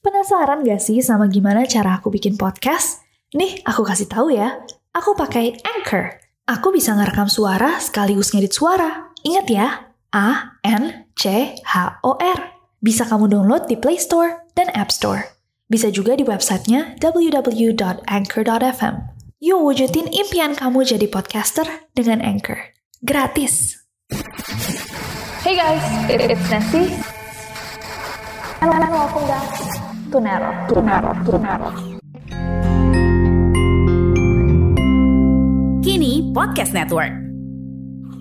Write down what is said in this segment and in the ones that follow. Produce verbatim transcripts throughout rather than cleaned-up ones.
Penasaran gak sih sama gimana cara aku bikin podcast? Nih, aku kasih tahu ya. Aku pakai Anchor. Aku bisa ngerekam suara sekaligus ngedit suara. Ingat ya, A N C H O R. Bisa kamu download di Play Store dan App Store. Bisa juga di websitenya w w w dot anchor dot f m. Yuk wujudin impian kamu jadi podcaster dengan Anchor. Gratis! Hey guys, it's Nancy. And welcome back. To Nerror, to Nerror, to Nerror. Kini Podcast Network.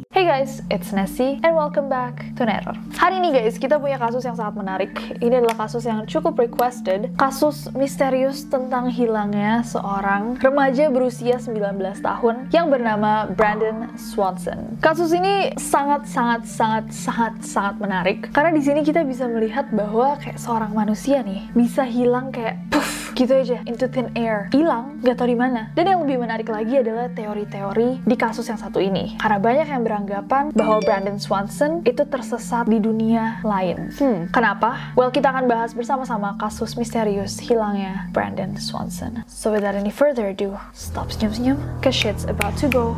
Hey guys, it's Nessie and welcome back to Nerror. Hari ini guys, kita punya kasus yang sangat menarik. Ini adalah kasus yang cukup requested. Kasus misterius tentang hilangnya seorang remaja berusia sembilan belas tahun yang bernama Brandon Swanson. Kasus ini sangat-sangat-sangat-sangat-sangat menarik. Karena di sini kita bisa melihat bahwa kayak seorang manusia nih bisa hilang kayak puff gitu aja, into thin air. Hilang, gak tau di mana. Dan yang lebih menarik lagi adalah teori-teori di kasus yang satu ini. Karena banyak yang beranggapan bahwa Brandon Swanson itu tersesat di dunia lain. Hmm, kenapa? Well, kita akan bahas bersama-sama kasus misterius hilangnya Brandon Swanson. So without any further ado, stop senyum-senyum, cause shit's about to go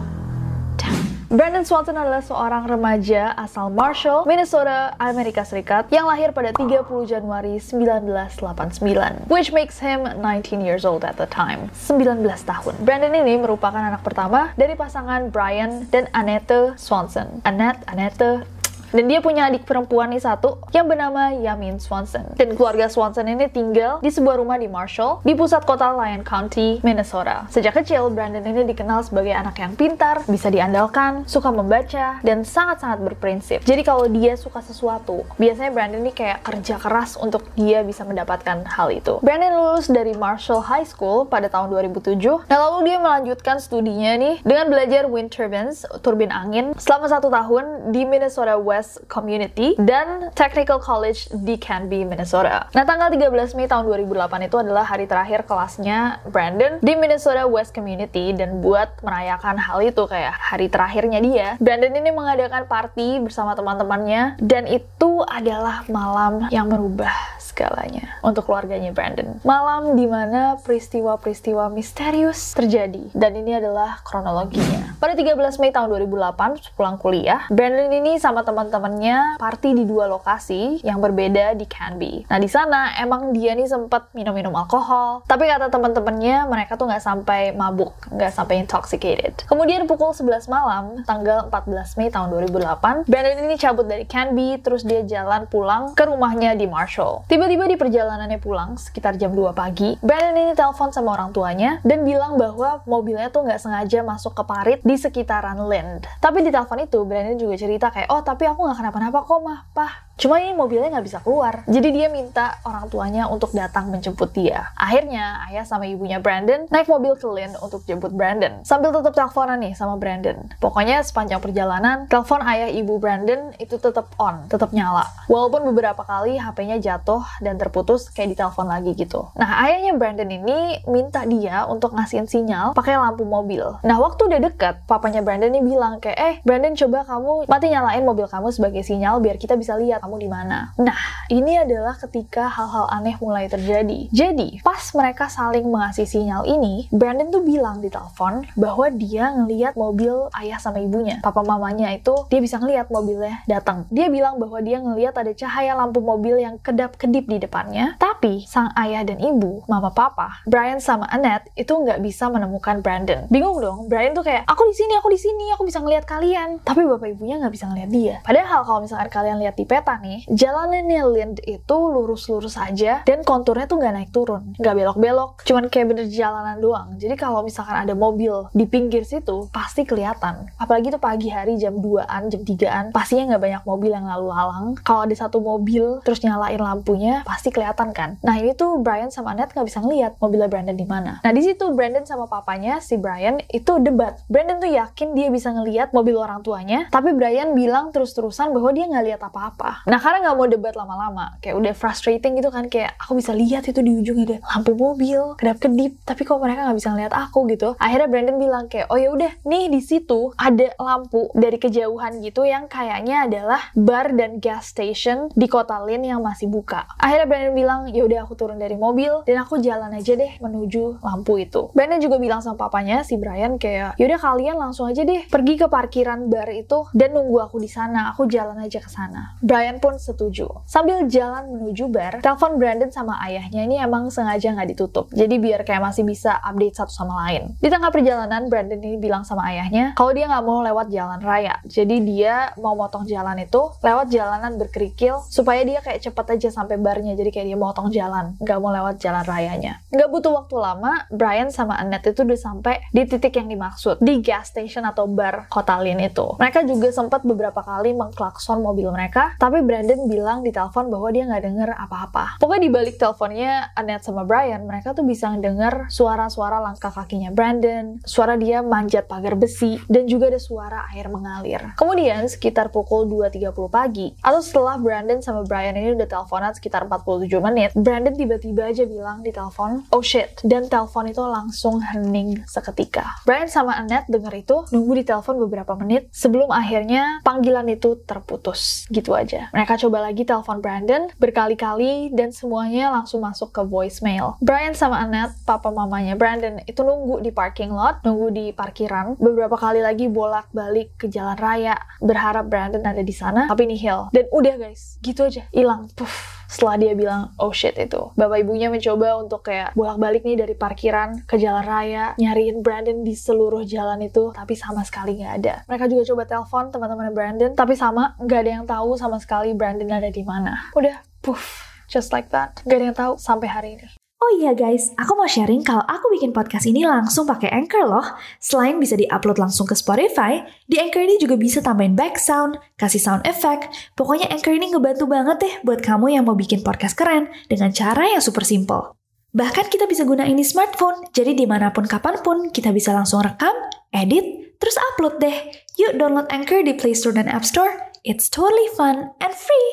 down. Brandon Swanson adalah seorang remaja asal Marshall, Minnesota, Amerika Serikat yang lahir pada tiga puluh Januari sembilan belas delapan puluh sembilan, which makes him nineteen years old at the time. sembilan belas tahun. Brandon ini merupakan anak pertama dari pasangan Brian dan Annette Swanson. Annette, Annette Dan dia punya adik perempuan nih satu yang bernama Yamin Swanson. Dan keluarga Swanson ini tinggal di sebuah rumah di Marshall, di pusat kota Lyon County, Minnesota. Sejak kecil, Brandon ini dikenal sebagai anak yang pintar, bisa diandalkan, suka membaca, dan sangat-sangat berprinsip. Jadi kalau dia suka sesuatu, biasanya Brandon ini kayak kerja keras untuk dia bisa mendapatkan hal itu. Brandon lulus dari Marshall High School pada tahun dua ribu tujuh. Nah, lalu dia melanjutkan studinya nih dengan belajar wind turbines, turbin angin, selama satu tahun di Minnesota West Community dan Technical College di Canby, Minnesota. Nah, tanggal tiga belas Mei tahun dua ribu delapan itu adalah hari terakhir kelasnya Brandon di Minnesota West Community, dan buat merayakan hal itu kayak hari terakhirnya dia, Brandon ini mengadakan party bersama teman-temannya, dan itu adalah malam yang merubah segalanya untuk keluarganya Brandon. Malam dimana peristiwa-peristiwa misterius terjadi, dan ini adalah kronologinya. Pada tiga belas Mei tahun dua ribu delapan, sepulang kuliah, Brandon ini sama teman temannya party di dua lokasi yang berbeda di Canby. Nah, di sana emang dia nih sempat minum-minum alkohol, tapi kata teman-temannya mereka tuh nggak sampai mabuk, nggak sampai intoxicated. Kemudian pukul sebelas malam, tanggal empat belas Mei tahun dua ribu delapan, Brandon ini cabut dari Canby, terus dia jalan pulang ke rumahnya di Marshall. Tiba-tiba di perjalanannya pulang, sekitar jam dua pagi, Brandon ini telepon sama orang tuanya dan bilang bahwa mobilnya tuh nggak sengaja masuk ke parit di sekitaran Linn. Tapi di telepon itu, Brandon juga cerita kayak, oh tapi aku nggak kenapa-napa kok mah, pah. Cuma ini mobilnya nggak bisa keluar. Jadi dia minta orang tuanya untuk datang menjemput dia. Akhirnya, ayah sama ibunya Brandon naik mobil ke Linn untuk jemput Brandon. Sambil tetap teleponan nih sama Brandon. Pokoknya sepanjang perjalanan, telepon ayah ibu Brandon itu tetap on, tetap nyala. Walaupun beberapa kali H P-nya jatuh dan terputus kayak ditelepon lagi gitu. Nah, ayahnya Brandon ini minta dia untuk ngasihin sinyal pakai lampu mobil. Nah, waktu udah deket, papanya Brandon ini bilang kayak, eh Brandon coba kamu mati nyalain mobil kamu sebagai sinyal biar kita bisa lihat kamu di mana. Nah, ini adalah ketika hal-hal aneh mulai terjadi. Jadi, pas mereka saling mengasih sinyal ini, Brandon tuh bilang di telepon bahwa dia ngelihat mobil ayah sama ibunya. Papa mamanya itu, dia bisa ngelihat mobilnya datang. Dia bilang bahwa dia ngelihat ada cahaya lampu mobil yang kedap-kedip di depannya, tapi sang ayah dan ibu, mama papa, Brian sama Annette itu nggak bisa menemukan Brandon. Bingung dong, Brian tuh kayak, aku di sini, aku di sini, aku bisa ngelihat kalian. Tapi bapak ibunya nggak bisa ngelihat dia. Padahal kalau misalkan kalian lihat di peta nih, jalanannya Linn itu lurus-lurus aja dan konturnya tuh nggak naik turun, nggak belok-belok, cuman kayak bener jalanan doang. Jadi kalau misalkan ada mobil di pinggir situ, pasti kelihatan. Apalagi tuh pagi hari jam duaan, jam tigaan, pastinya nggak banyak mobil yang lalu lalang. Kalau ada satu mobil terus nyalain lampunya, pasti kelihatan kan. Nah, ini tuh Brian sama Annette nggak bisa ngelihat mobilnya Brandon di mana. Nah, di situ Brandon sama papanya si Brian itu debat. Brandon tuh yakin dia bisa ngelihat mobil orang tuanya, tapi Brian bilang terus-terusan bahwa dia nggak lihat apa-apa. Nah karena nggak mau debat lama-lama, kayak udah frustrating gitu kan, kayak aku bisa lihat itu di ujungnya deh lampu mobil kedap-kedip, tapi kok mereka nggak bisa ngeliat aku gitu. Akhirnya Brandon bilang kayak, oh ya udah nih di situ ada lampu dari kejauhan gitu yang kayaknya adalah bar dan gas station di kota Linn yang masih buka. Akhirnya Brandon bilang ya udah aku turun dari mobil dan aku jalan aja deh menuju lampu itu. Brandon juga bilang sama papanya si Brian kayak, ya udah kalian langsung aja deh pergi ke parkiran bar itu dan nunggu aku di sana, aku jalan aja ke sana. Brian pun setuju. Sambil jalan menuju bar, telepon Brandon sama ayahnya ini emang sengaja nggak ditutup, jadi biar kayak masih bisa update satu sama lain. Di tengah perjalanan, Brandon ini bilang sama ayahnya kalau dia nggak mau lewat jalan raya, jadi dia mau motong jalan itu lewat jalanan berkerikil supaya dia kayak cepet aja sampai barnya, jadi kayak dia motong jalan, nggak mau lewat jalan rayanya. Nggak butuh waktu lama, Brian sama Annette itu udah sampai di titik yang dimaksud, di gas station atau bar kota Linn itu. Mereka juga sempat beberapa kali mengklakson mobil mereka, tapi Brandon bilang di telepon bahwa dia nggak denger apa-apa. Pokoknya di balik teleponnya Annette sama Brian, mereka tuh bisa denger suara-suara langkah kakinya Brandon, suara dia manjat pagar besi, dan juga ada suara air mengalir. Kemudian sekitar pukul dua tiga puluh pagi, atau setelah Brandon sama Brian ini udah teleponan sekitar empat puluh tujuh menit, Brandon tiba-tiba aja bilang di telepon, oh shit, dan telepon itu langsung hening seketika. Brian sama Annette denger itu, nunggu di telepon beberapa menit sebelum akhirnya panggilan itu terputus. Gitu aja. Mereka coba lagi telepon Brandon berkali-kali dan semuanya langsung masuk ke voicemail. Brian sama Annette, papa mamanya Brandon, itu nunggu di parking lot, nunggu di parkiran, beberapa kali lagi bolak-balik ke jalan raya, berharap Brandon ada di sana, tapi nihil. Dan udah guys, gitu aja, hilang, puff. Setelah dia bilang, oh shit itu. Bapak ibunya mencoba untuk kayak bolak-balik nih dari parkiran ke jalan raya, nyariin Brandon di seluruh jalan itu, tapi sama sekali nggak ada. Mereka juga coba telepon teman-teman Brandon, tapi sama, nggak ada yang tahu sama sekali Brandon ada di mana. Udah, puff, just like that. Nggak ada yang tahu sampai hari ini. Oh iya guys, aku mau sharing kalau aku bikin podcast ini langsung pakai Anchor loh. Selain bisa di-upload langsung ke Spotify, di Anchor ini juga bisa tambahin back sound, kasih sound effect. Pokoknya Anchor ini ngebantu banget deh buat kamu yang mau bikin podcast keren dengan cara yang super simple. Bahkan kita bisa gunain di smartphone, jadi dimanapun kapanpun kita bisa langsung rekam, edit, terus upload deh. Yuk download Anchor di Play Store dan App Store. It's totally fun and free.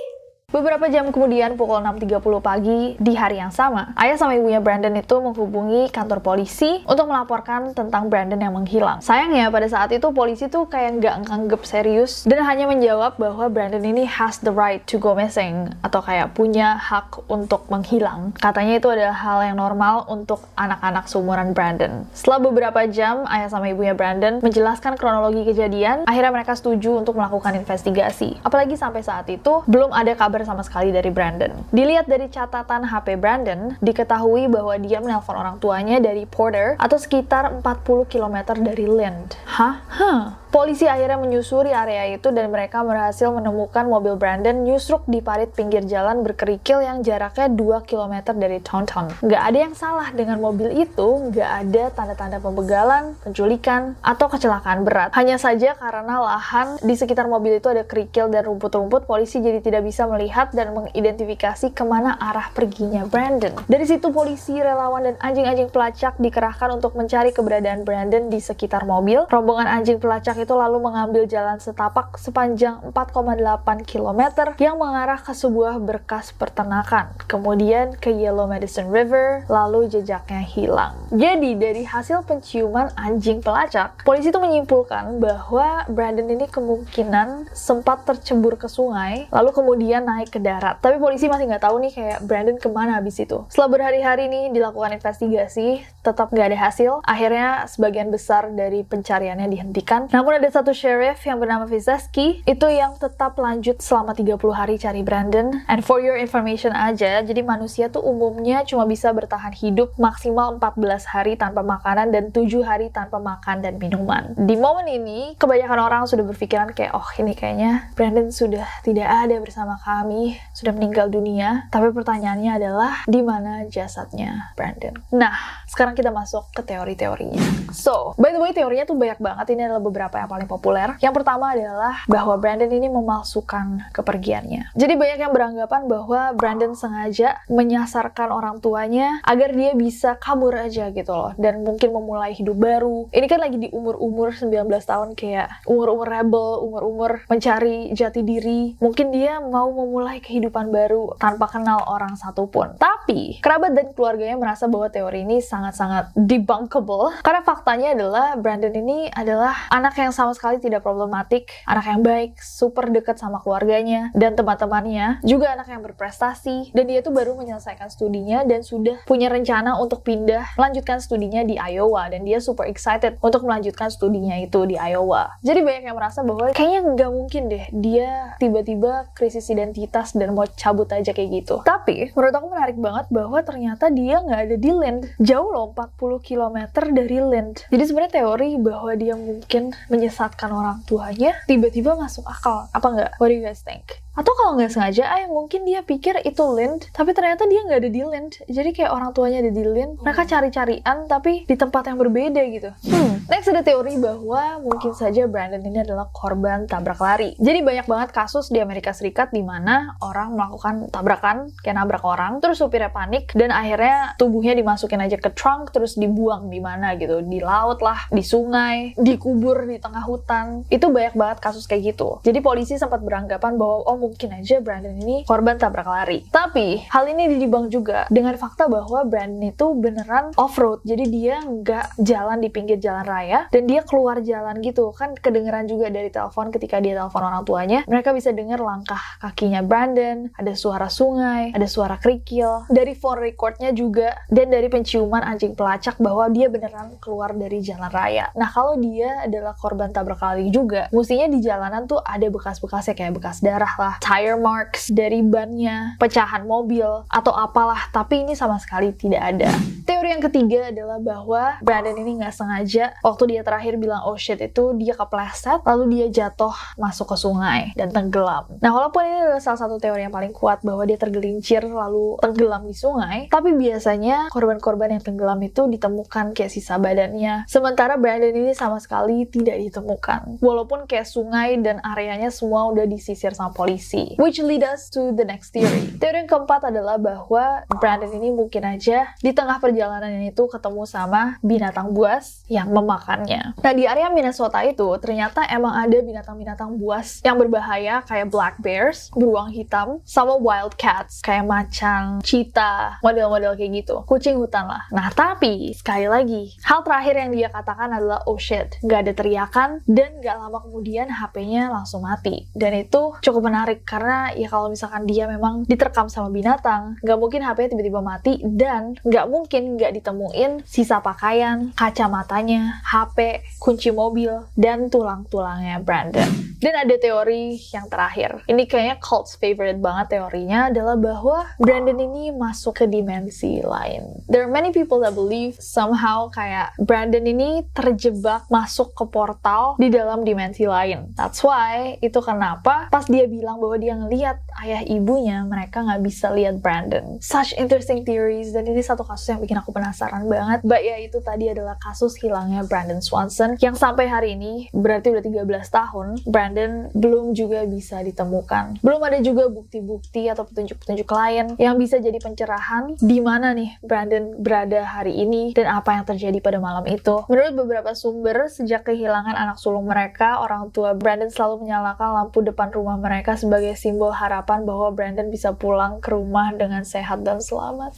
Beberapa jam kemudian, pukul enam tiga puluh pagi di hari yang sama, ayah sama ibunya Brandon itu menghubungi kantor polisi untuk melaporkan tentang Brandon yang menghilang. Sayangnya pada saat itu polisi tuh kayak nggak nganggep serius dan hanya menjawab bahwa Brandon ini has the right to go missing atau kayak punya hak untuk menghilang. Katanya itu adalah hal yang normal untuk anak-anak seumuran Brandon. Setelah beberapa jam, ayah sama ibunya Brandon menjelaskan kronologi kejadian, akhirnya mereka setuju untuk melakukan investigasi. Apalagi sampai saat itu belum ada kabar sama sekali dari Brandon. Dilihat dari catatan H P Brandon, diketahui bahwa dia menelpon orang tuanya dari Porter atau sekitar empat puluh kilometer dari Linn. Hah? Hah? Polisi akhirnya menyusuri area itu dan mereka berhasil menemukan mobil Brandon nyusruk di parit pinggir jalan berkerikil yang jaraknya dua kilometer dari downtown. Nggak ada yang salah dengan mobil itu, nggak ada tanda-tanda pembegalan, penculikan, atau kecelakaan berat. Hanya saja karena lahan di sekitar mobil itu ada kerikil dan rumput-rumput, polisi jadi tidak bisa melihat dan mengidentifikasi kemana arah perginya Brandon. Dari situ polisi, relawan, dan anjing-anjing pelacak dikerahkan untuk mencari keberadaan Brandon di sekitar mobil. Rombongan anjing pelacak itu lalu mengambil jalan setapak sepanjang empat koma delapan kilometer yang mengarah ke sebuah berkas peternakan, kemudian ke Yellow Medicine River, lalu jejaknya hilang. Jadi dari hasil penciuman anjing pelacak, polisi itu menyimpulkan bahwa Brandon ini kemungkinan sempat tercebur ke sungai, lalu kemudian naik ke darat. Tapi polisi masih nggak tahu nih kayak Brandon kemana habis itu. Setelah berhari-hari nih dilakukan investigasi, tetap nggak ada hasil. Akhirnya sebagian besar dari pencariannya dihentikan. Namun ada satu sheriff yang bernama Wiseski itu yang tetap lanjut selama tiga puluh hari cari Brandon. And for your information aja, jadi manusia tuh umumnya cuma bisa bertahan hidup maksimal empat belas hari tanpa makanan dan tujuh hari tanpa makan dan minuman. Di momen ini, kebanyakan orang sudah berpikiran kayak, oh ini kayaknya Brandon sudah tidak ada bersama kami, sudah meninggal dunia. Tapi pertanyaannya adalah, di mana jasadnya Brandon? Nah, sekarang kita masuk ke teori-teorinya. So, by the way, teorinya tuh banyak banget. Ini adalah beberapa beberapa yang paling populer. Yang pertama adalah bahwa Brandon ini memalsukan kepergiannya. Jadi banyak yang beranggapan bahwa Brandon sengaja menyasarkan orang tuanya agar dia bisa kabur aja gitu loh, dan mungkin memulai hidup baru. Ini kan lagi di umur-umur sembilan belas tahun, kayak umur-umur rebel, umur-umur mencari jati diri. Mungkin dia mau memulai kehidupan baru tanpa kenal orang satupun. Tapi kerabat dan keluarganya merasa bahwa teori ini sangat-sangat debunkable, karena faktanya adalah Brandon ini adalah anak yang sama sekali tidak problematik, anak yang baik, super dekat sama keluarganya dan teman-temannya, juga anak yang berprestasi, dan dia tuh baru menyelesaikan studinya dan sudah punya rencana untuk pindah melanjutkan studinya di Iowa, dan dia super excited untuk melanjutkan studinya itu di Iowa. Jadi banyak yang merasa bahwa kayaknya nggak mungkin deh dia tiba-tiba krisis identitas dan mau cabut aja kayak gitu. Tapi menurut aku menarik banget bahwa ternyata dia nggak ada di Linn, jauh loh, empat puluh kilometer dari Linn. Jadi sebenarnya teori bahwa dia mungkin menyesatkan orang tuanya tiba-tiba masuk akal, apa nggak? What do you guys think? Atau kalau nggak sengaja, ay, mungkin dia pikir itu Linn, tapi ternyata dia nggak ada di Linn. Jadi kayak orang tuanya ada di Linn, mereka cari-carian tapi di tempat yang berbeda gitu. Hmm. Next ada teori bahwa mungkin saja Brandon ini adalah korban tabrak lari. Jadi banyak banget kasus di Amerika Serikat di mana orang melakukan tabrakan, kayak nabrak orang, terus supirnya panik dan akhirnya tubuhnya dimasukin aja ke trunk, terus dibuang di mana gitu, di laut lah, di sungai, dikubur di tengah hutan. Itu banyak banget kasus kayak gitu. Jadi polisi sempat beranggapan bahwa oh mungkin aja Brandon ini korban tabrak lari. Tapi hal ini didibang juga dengan fakta bahwa Brandon itu beneran off-road. Jadi dia nggak jalan di pinggir jalan raya, dan dia keluar jalan gitu. Kan kedengeran juga dari telepon, ketika dia telepon orang tuanya, mereka bisa dengar langkah kakinya Brandon, ada suara sungai, ada suara kerikil, dari phone recordnya juga, dan dari penciuman anjing pelacak bahwa dia beneran keluar dari jalan raya. Nah kalau dia adalah korban tabrak lari juga, mestinya di jalanan tuh ada bekas-bekasnya, kayak bekas darah lah, tire marks dari bannya, pecahan mobil, atau apalah, tapi ini sama sekali tidak ada. Teori yang ketiga adalah bahwa Brandon ini nggak sengaja, waktu dia terakhir bilang oh shit itu, dia kepleset, lalu dia jatuh masuk ke sungai dan tenggelam. Nah walaupun ini adalah salah satu teori yang paling kuat bahwa dia tergelincir lalu tenggelam di sungai, tapi biasanya korban-korban yang tenggelam itu ditemukan kayak sisa badannya, sementara Brandon ini sama sekali tidak ditemukan, walaupun kayak sungai dan areanya semua udah disisir sama polisi. Which lead us to the next theory. Teori yang keempat adalah bahwa Brandon ini mungkin aja di tengah perjalanan itu ketemu sama binatang buas yang memakannya. Nah di area Minnesota itu ternyata emang ada binatang-binatang buas yang berbahaya kayak black bears, beruang hitam, sama wild cats kayak macan, cheetah, model-model kayak gitu, kucing hutan lah. Nah tapi sekali lagi hal terakhir yang dia katakan adalah oh shit, gak ada teriakan, dan gak lama kemudian H P-nya langsung mati. Dan itu cukup menarik karena ya kalau misalkan dia memang diterkam sama binatang, nggak mungkin H P-nya tiba-tiba mati, dan nggak mungkin nggak ditemuin sisa pakaian, kacamatanya, H P, kunci mobil, dan tulang-tulangnya Brandon. Dan ada teori yang terakhir, ini kayaknya cult's favorite banget teorinya, adalah bahwa Brandon ini masuk ke dimensi lain. There are many people that believe somehow kayak Brandon ini terjebak masuk ke portal di dalam dimensi lain. That's why, itu kenapa pas dia bilang bahwa dia ngelihat ayah ibunya, mereka nggak bisa lihat Brandon. Such interesting theories, dan ini satu kasus yang bikin aku penasaran banget. But ya itu tadi adalah kasus hilangnya Brandon Swanson, yang sampai hari ini, berarti udah tiga belas tahun, Brandon belum juga bisa ditemukan. Belum ada juga bukti-bukti atau petunjuk-petunjuk lain yang bisa jadi pencerahan di mana nih Brandon berada hari ini dan apa yang terjadi pada malam itu. Menurut beberapa sumber, sejak kehilangan anak sulung mereka, orang tua Brandon selalu menyalakan lampu depan rumah mereka sebagai simbol harapan bahwa Brandon bisa pulang ke rumah dengan sehat dan selamat.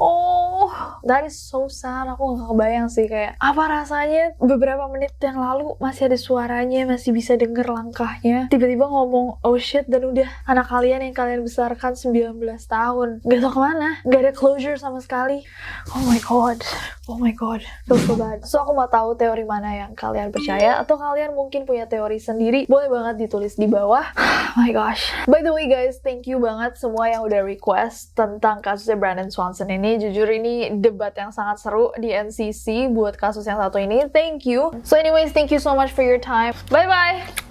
Oh, that is so sad. Aku gak kebayang sih kayak apa rasanya beberapa menit yang lalu masih ada suaranya, masih bisa denger langkahnya, tiba-tiba ngomong oh shit, dan udah anak kalian yang kalian besarkan sembilan belas tahun, gak tau kemana, gak ada closure sama sekali. Oh my god, oh my god, don't so bad. So aku mau tahu teori mana yang kalian percaya, atau kalian mungkin punya teori sendiri, boleh banget ditulis di bawah. Oh my gosh. By the way guys, thank you banget semua yang udah request tentang kasusnya Brandon Swanson ini. Jujur ini debat yang sangat seru di N C C buat kasus yang satu ini. Thank you. So anyways, thank you so much for your time. Bye bye.